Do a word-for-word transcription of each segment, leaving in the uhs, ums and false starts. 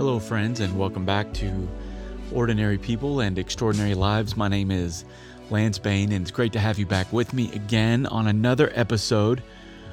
Hello, friends, and welcome back to Ordinary People and Extraordinary Lives. My name is Lance Bain, and it's great to have you back with me again on another episode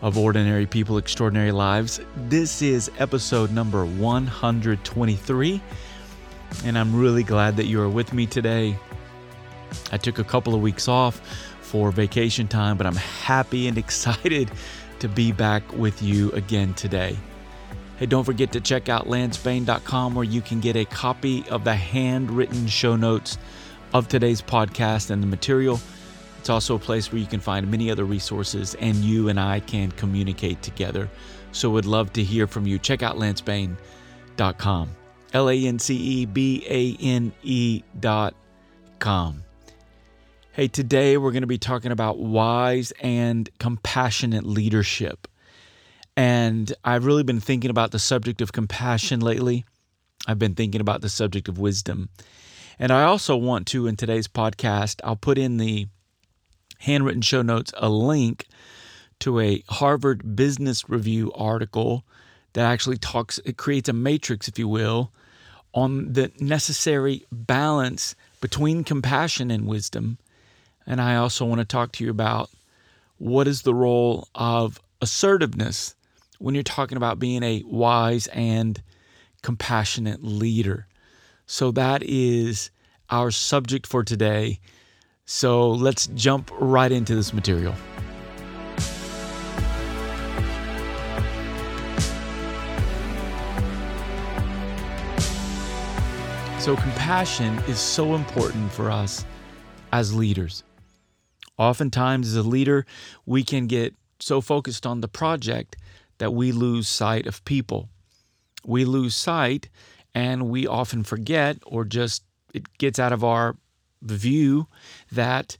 of Ordinary People, Extraordinary Lives. This is episode number one hundred twenty-three, and I'm really glad that you are with me today. I took a couple of weeks off for vacation time, but I'm happy and excited to be back with you again today. Hey, don't forget to check out lance bain dot com where you can get a copy of the handwritten show notes of today's podcast and the material. It's also a place where you can find many other resources, and you and I can communicate together. So we'd love to hear from you. Check out lance bain dot com. L A N C E B A N E dot com. Hey, today we're going to be talking about wise and compassionate leadership. And I've really been thinking about the subject of compassion lately. I've been thinking about the subject of wisdom. And I also want to, in today's podcast, I'll put in the handwritten show notes a link to a Harvard Business Review article that actually talks, it creates a matrix, if you will, on the necessary balance between compassion and wisdom. And I also want to talk to you about what is the role of assertiveness when you're talking about being a wise and compassionate leader. So that is our subject for today. So let's jump right into this material. So compassion is so important for us as leaders. Oftentimes as a leader, we can get so focused on the project that we lose sight of people. We lose sight, and we often forget, or just it gets out of our view, that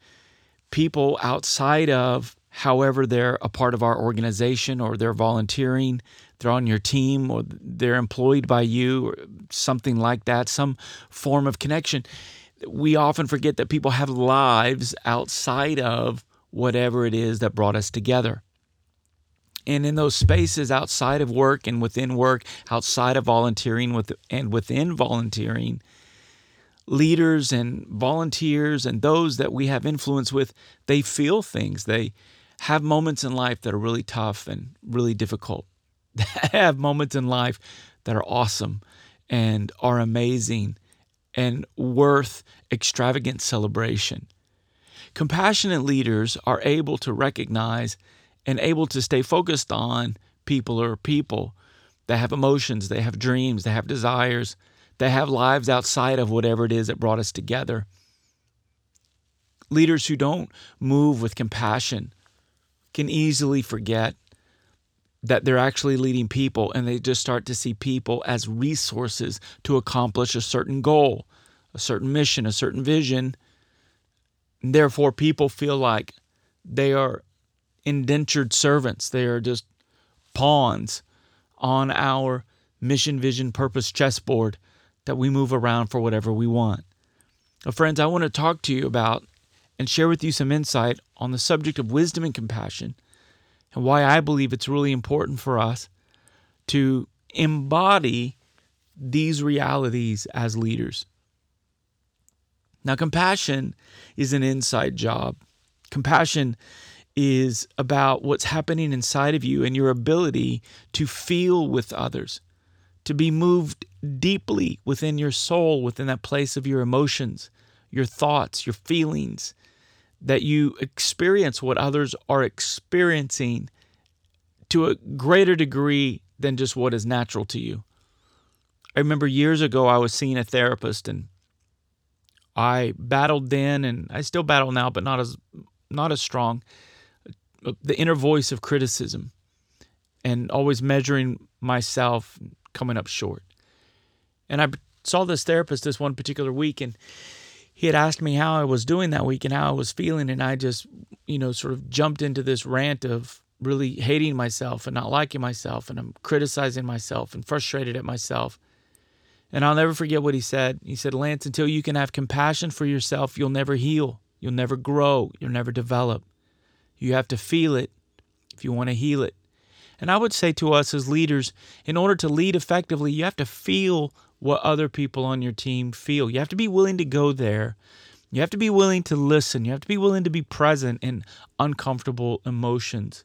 people outside of, however they're a part of our organization, or they're volunteering, they're on your team, or they're employed by you, or something like that, some form of connection. We often forget that people have lives outside of whatever it is that brought us together. And in those spaces outside of work and within work, outside of volunteering with and within volunteering, leaders and volunteers and those that we have influence with, they feel things. They have moments in life that are really tough and really difficult. They have moments in life that are awesome and are amazing and worth extravagant celebration. Compassionate leaders are able to recognize and able to stay focused on people or people that have emotions, they have dreams, they have desires, they have lives outside of whatever it is that brought us together. Leaders who don't move with compassion can easily forget that they're actually leading people, and they just start to see people as resources to accomplish a certain goal, a certain mission, a certain vision. Therefore, people feel like they are indentured servants. They are just pawns on our mission, vision, purpose chessboard that we move around for whatever we want. Now, friends, I want to talk to you about and share with you some insight on the subject of wisdom and compassion, and why I believe it's really important for us to embody these realities as leaders. Now, compassion is an inside job. Compassion is about what's happening inside of you and your ability to feel with others, to be moved deeply within your soul, within that place of your emotions, your thoughts, your feelings, that you experience what others are experiencing to a greater degree than just what is natural to you. I remember years ago I was seeing a therapist, and I battled then, and I still battle now, but not as not as strong, the inner voice of criticism and always measuring myself, coming up short. And I saw this therapist this one particular week, and he had asked me how I was doing that week and how I was feeling, and I just, you know, sort of jumped into this rant of really hating myself and not liking myself, and I'm criticizing myself and frustrated at myself. And I'll never forget what he said. He said, "Lance, until you can have compassion for yourself, you'll never heal. You'll never grow. You'll never develop. You have to feel it if you want to heal it." And I would say to us as leaders, in order to lead effectively, you have to feel what other people on your team feel. You have to be willing to go there. You have to be willing to listen. You have to be willing to be present in uncomfortable emotions.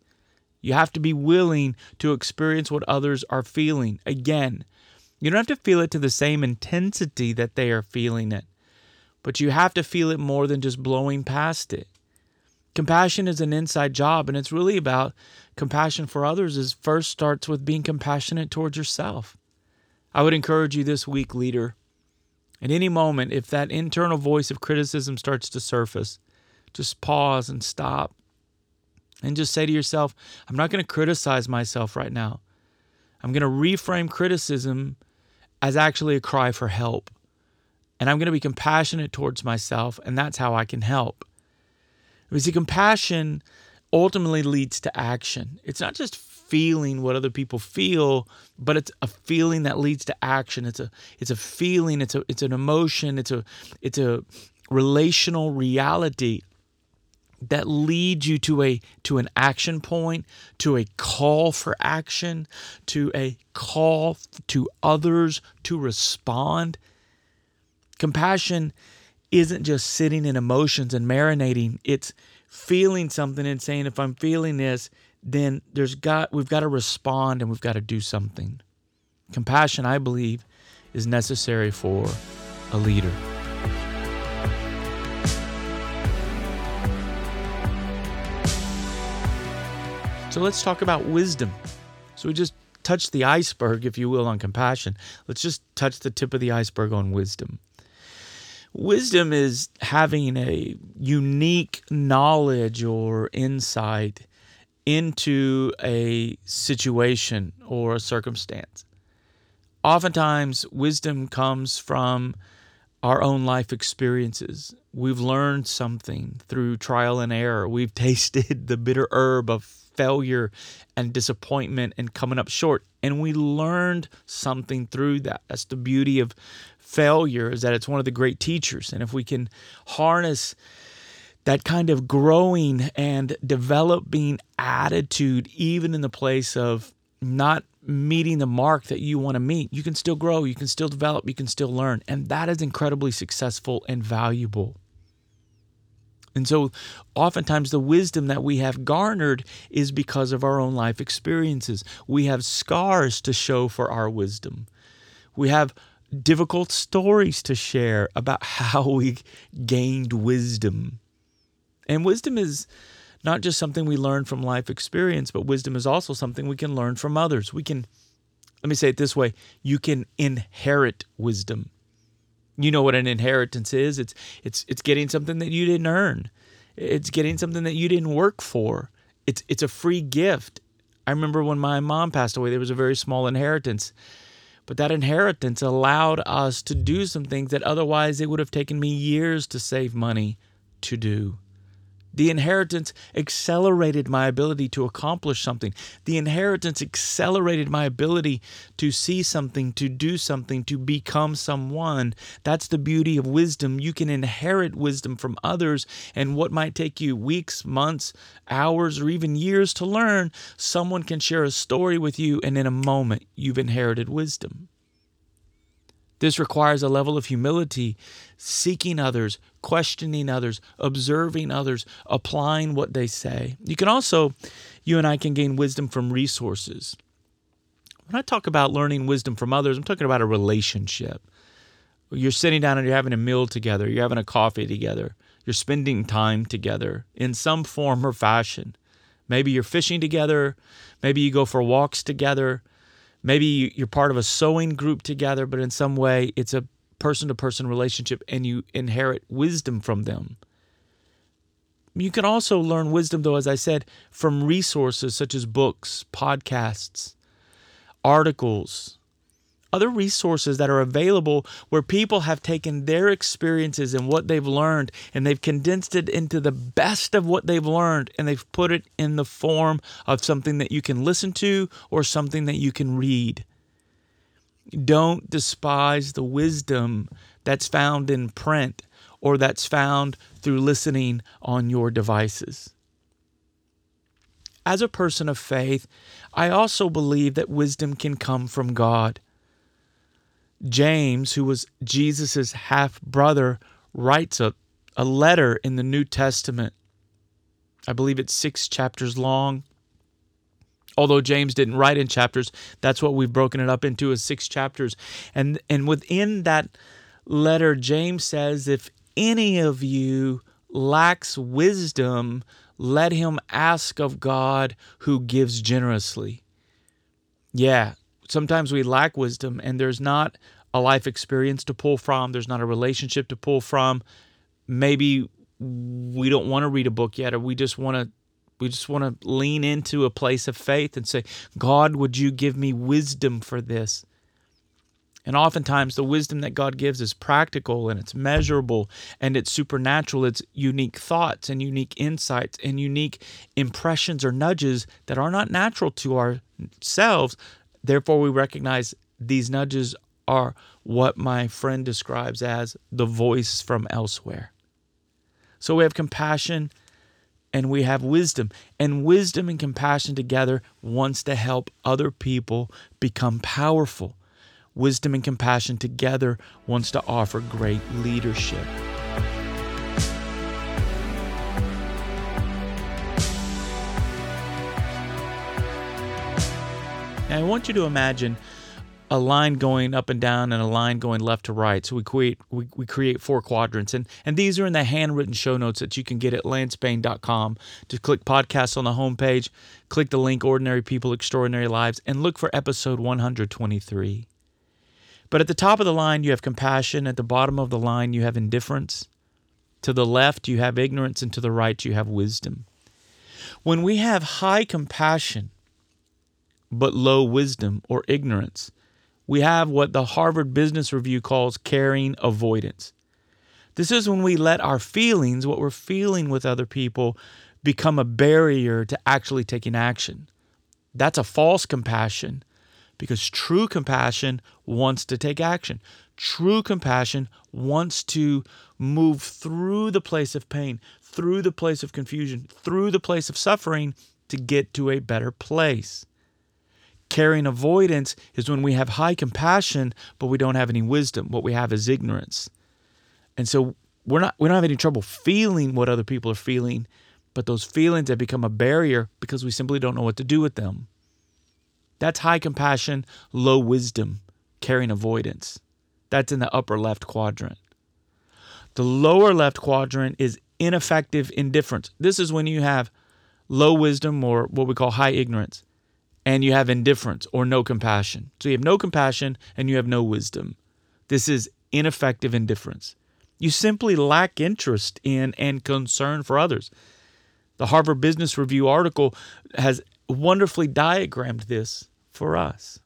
You have to be willing to experience what others are feeling. Again, you don't have to feel it to the same intensity that they are feeling it, but you have to feel it more than just blowing past it. Compassion is an inside job, and it's really about compassion for others is first starts with being compassionate towards yourself. I would encourage you this week, leader, at any moment, if that internal voice of criticism starts to surface, just pause and stop and just say to yourself, I'm not going to criticize myself right now. I'm going to reframe criticism as actually a cry for help. And I'm going to be compassionate towards myself, and that's how I can help. You see, compassion ultimately leads to action. It's not just feeling what other people feel, but it's a feeling that leads to action. It's a it's a feeling, it's a it's an emotion, it's a it's a relational reality that leads you to a to an action point, to a call for action, to a call to others to respond. Compassion isn't just sitting in emotions and marinating. It's feeling something and saying, if I'm feeling this, then there's got we've got to respond and we've got to do something. Compassion, I believe, is necessary for a leader. So let's talk about wisdom. So we just touched the iceberg, if you will, on compassion. Let's just touch the tip of the iceberg on wisdom. Wisdom is having a unique knowledge or insight into a situation or a circumstance. Oftentimes, wisdom comes from our own life experiences. We've learned something through trial and error. We've tasted the bitter herb of failure and disappointment and coming up short, and we learned something through that. That's the beauty of failure, is that it's one of the great teachers. And if we can harness that kind of growing and developing attitude, even in the place of not meeting the mark that you want to meet, you can still grow, you can still develop, you can still learn. And that is incredibly successful and valuable. And so oftentimes the wisdom that we have garnered is because of our own life experiences. We have scars to show for our wisdom. We have difficult stories to share about how we gained wisdom. And wisdom is not just something we learn from life experience, but wisdom is also something we can learn from others. We can, let me say it this way, you can inherit wisdom. You know what an inheritance is. It's it's it's getting something that you didn't earn. It's getting something that you didn't work for. It's it's a free gift. I remember when my mom passed away, there was a very small inheritance. But that inheritance allowed us to do some things that otherwise it would have taken me years to save money to do. The inheritance accelerated my ability to accomplish something. The inheritance accelerated my ability to see something, to do something, to become someone. That's the beauty of wisdom. You can inherit wisdom from others, and what might take you weeks, months, hours, or even years to learn, someone can share a story with you, and in a moment, you've inherited wisdom. This requires a level of humility, seeking others, questioning others, observing others, applying what they say. You can also, you and I can gain wisdom from resources. When I talk about learning wisdom from others, I'm talking about a relationship. You're sitting down and you're having a meal together. You're having a coffee together. You're spending time together in some form or fashion. Maybe you're fishing together. Maybe you go for walks together. Maybe you're part of a sewing group together, but in some way it's a person-to-person relationship and you inherit wisdom from them. You can also learn wisdom, though, as I said, from resources such as books, podcasts, articles, other resources that are available where people have taken their experiences and what they've learned and they've condensed it into the best of what they've learned and they've put it in the form of something that you can listen to or something that you can read. Don't despise the wisdom that's found in print or that's found through listening on your devices. As a person of faith, I also believe that wisdom can come from God. James, who was Jesus' half-brother, writes a, a letter in the New Testament. I believe it's six chapters long. Although James didn't write in chapters, that's what we've broken it up into, is six chapters. And, and within that letter, James says, if any of you lacks wisdom, let him ask of God, who gives generously. Yeah, sometimes we lack wisdom, and there's not a life experience to pull from. There's not a relationship to pull from. Maybe we don't want to read a book yet, or we just want to we just want to lean into a place of faith and say, God, would you give me wisdom for this? And oftentimes the wisdom that God gives is practical, and it's measurable, and it's supernatural. It's unique thoughts and unique insights and unique impressions or nudges that are not natural to ourselves. Therefore, we recognize these nudges are what my friend describes as the voice from elsewhere. So we have compassion and we have wisdom. And wisdom and compassion together wants to help other people become powerful. Wisdom and compassion together wants to offer great leadership. Now, I want you to imagine a line going up and down and a line going left to right. So we create we, we create four quadrants. And, and these are in the handwritten show notes that you can get at lance bain dot com. Just click podcasts on the homepage, click the link Ordinary People, Extraordinary Lives, and look for episode one hundred twenty-three. But at the top of the line, you have compassion. At the bottom of the line, you have indifference. To the left, you have ignorance. And to the right, you have wisdom. When we have high compassion but low wisdom or ignorance, we have what the Harvard Business Review calls caring avoidance. This is when we let our feelings, what we're feeling with other people, become a barrier to actually taking action. That's a false compassion, because true compassion wants to take action. True compassion wants to move through the place of pain, through the place of confusion, through the place of suffering to get to a better place. Caring avoidance is when we have high compassion, but we don't have any wisdom. What we have is ignorance. And so we're not, we don't have any trouble feeling what other people are feeling, but those feelings have become a barrier because we simply don't know what to do with them. That's high compassion, low wisdom, caring avoidance. That's in the upper left quadrant. The lower left quadrant is ineffective indifference. This is when you have low wisdom, or what we call high ignorance, and you have indifference or no compassion. So you have no compassion and you have no wisdom. This is ineffective indifference. You simply lack interest in and concern for others. The Harvard Business Review article has wonderfully diagrammed this for us.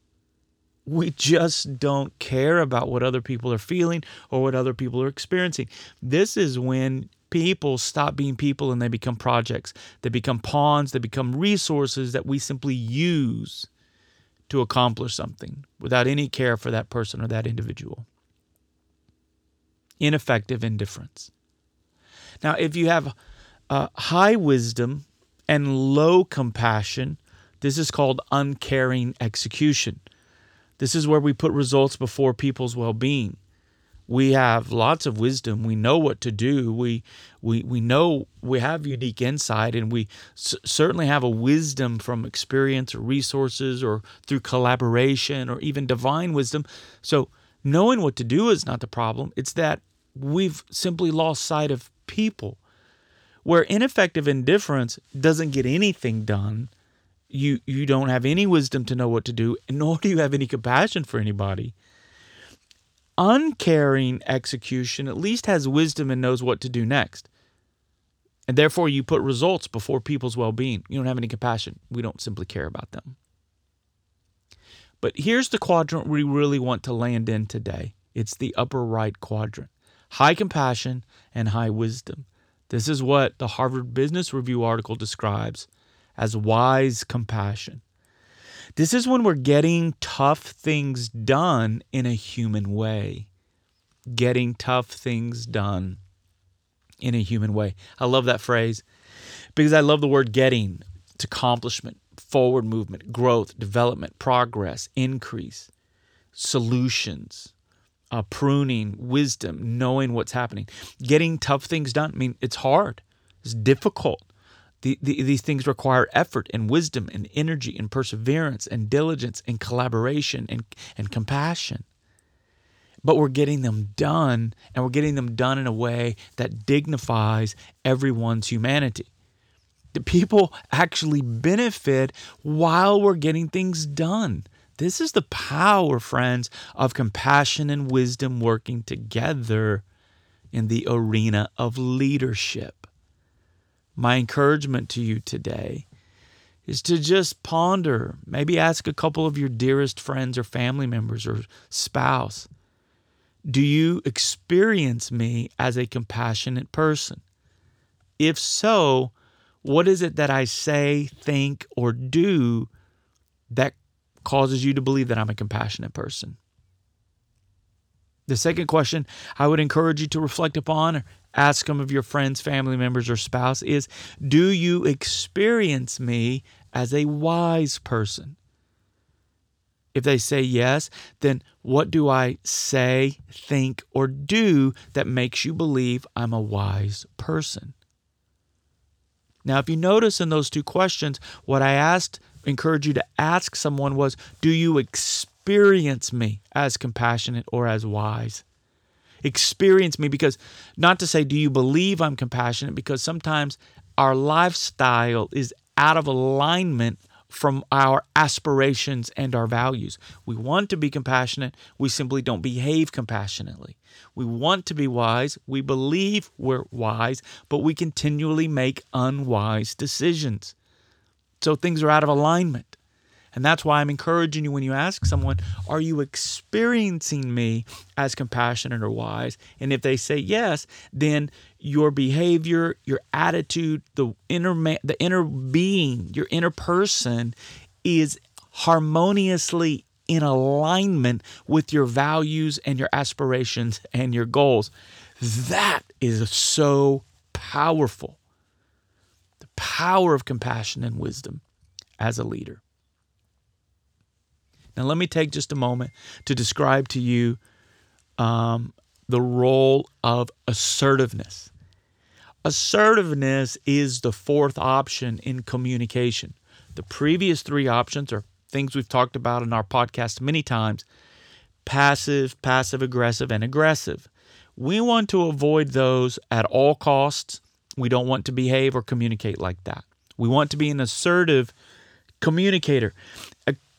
We just don't care about what other people are feeling or what other people are experiencing. This is when people stop being people and they become projects. They become pawns. They become resources that we simply use to accomplish something without any care for that person or that individual. Ineffective indifference. Now, if you have uh, high wisdom and low compassion, this is called uncaring execution. This is where we put results before people's well-being. We have lots of wisdom. We know what to do. We we we know we have unique insight, and we s- certainly have a wisdom from experience or resources or through collaboration or even divine wisdom. So knowing what to do is not the problem. It's that we've simply lost sight of people. Where ineffective indifference doesn't get anything done, you you don't have any wisdom to know what to do, nor do you have any compassion for anybody. Uncaring execution at least has wisdom and knows what to do next. And therefore, you put results before people's well-being. You don't have any compassion. We don't simply care about them. But here's the quadrant we really want to land in today. It's the upper right quadrant. High compassion and high wisdom. This is what the Harvard Business Review article describes as wise compassion. This is when we're getting tough things done in a human way. Getting tough things done in a human way. I love that phrase because I love the word getting. It's accomplishment, forward movement, growth, development, progress, increase, solutions, uh, pruning, wisdom, knowing what's happening, getting tough things done. I mean, it's hard. It's difficult. The, the, these things require effort and wisdom and energy and perseverance and diligence and collaboration and, and compassion. But we're getting them done, and we're getting them done in a way that dignifies everyone's humanity. The people actually benefit while we're getting things done. This is the power, friends, of compassion and wisdom working together in the arena of leadership. My encouragement to you today is to just ponder, maybe ask a couple of your dearest friends or family members or spouse, do you experience me as a compassionate person? If so, what is it that I say, think, or do that causes you to believe that I'm a compassionate person? The second question I would encourage you to reflect upon or ask some of your friends, family members, or spouse is, do you experience me as a wise person? If they say yes, then what do I say, think, or do that makes you believe I'm a wise person? Now, if you notice in those two questions, what I asked, encourage you to ask someone was, do you experience me as compassionate or as wise? Experience me, because not to say, do you believe I'm compassionate? Because sometimes our lifestyle is out of alignment from our aspirations and our values. We want to be compassionate. We simply don't behave compassionately. We want to be wise. We believe we're wise, but we continually make unwise decisions. So things are out of alignment. And that's why I'm encouraging you when you ask someone, are you experiencing me as compassionate or wise? And if they say yes, then your behavior, your attitude, the inner man, the inner being, your inner person is harmoniously in alignment with your values and your aspirations and your goals. That is so powerful. The power of compassion and wisdom as a leader. Now, let me take just a moment to describe to you um, the role of assertiveness. Assertiveness is the fourth option in communication. The previous three options are things we've talked about in our podcast many times: passive, passive-aggressive, and aggressive. We want to avoid those at all costs. We don't want to behave or communicate like that. We want to be an assertive communicator.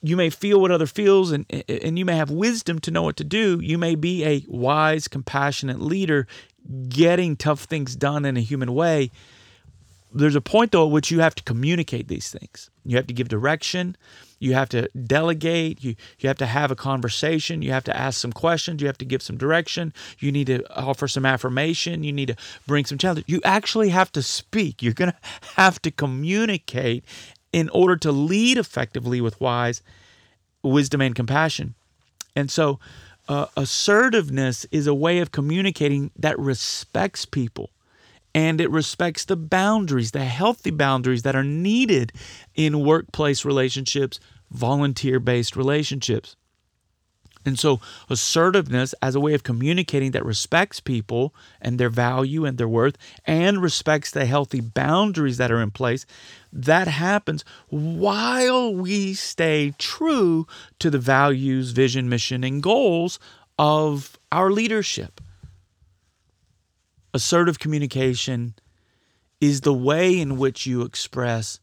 You may feel what other feels, and and you may have wisdom to know what to do. You may be a wise, compassionate leader getting tough things done in a human way. There's a point, though, at which you have to communicate these things. You have to give direction. You have to delegate. You, you have to have a conversation. You have to ask some questions. You have to give some direction. You need to offer some affirmation. You need to bring some challenge. You actually have to speak. You're going to have to communicate in order to lead effectively with wise wisdom and compassion. And so uh, assertiveness is a way of communicating that respects people, and it respects the boundaries, the healthy boundaries that are needed in workplace relationships, volunteer-based relationships. And so assertiveness as a way of communicating that respects people and their value and their worth, and respects the healthy boundaries that are in place, that happens while we stay true to the values, vision, mission, and goals of our leadership. Assertive communication is the way in which you express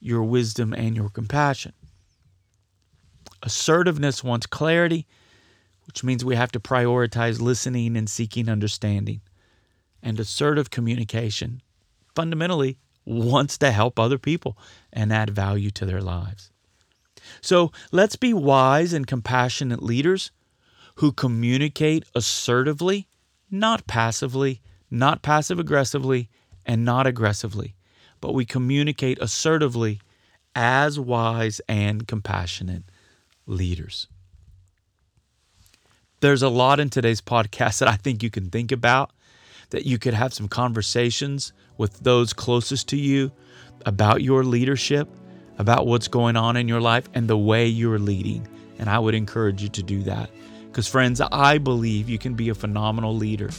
your wisdom and your compassion. Assertiveness wants clarity, which means we have to prioritize listening and seeking understanding. And assertive communication fundamentally wants to help other people and add value to their lives. So let's be wise and compassionate leaders who communicate assertively, not passively, not passive-aggressively, and not aggressively, but we communicate assertively as wise and compassionate leaders. There's a lot in today's podcast that I think you can think about, that you could have some conversations with those closest to you about your leadership, about what's going on in your life, and the way you're leading. And I would encourage you to do that. Because friends, I believe you can be a phenomenal leader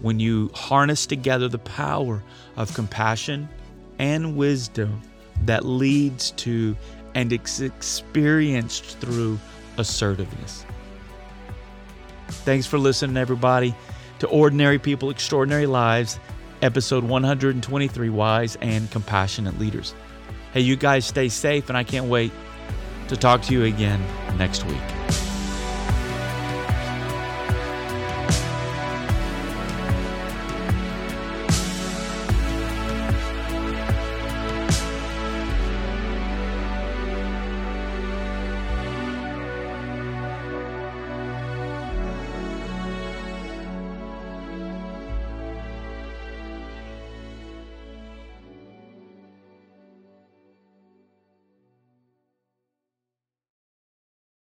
when you harness together the power of compassion and wisdom that leads to and is experienced through assertiveness. Thanks for listening, everybody, to Ordinary People, Extraordinary Lives, episode one hundred twenty-three, Wise and Compassionate Leaders. Hey, you guys stay safe, and I can't wait to talk to you again next week.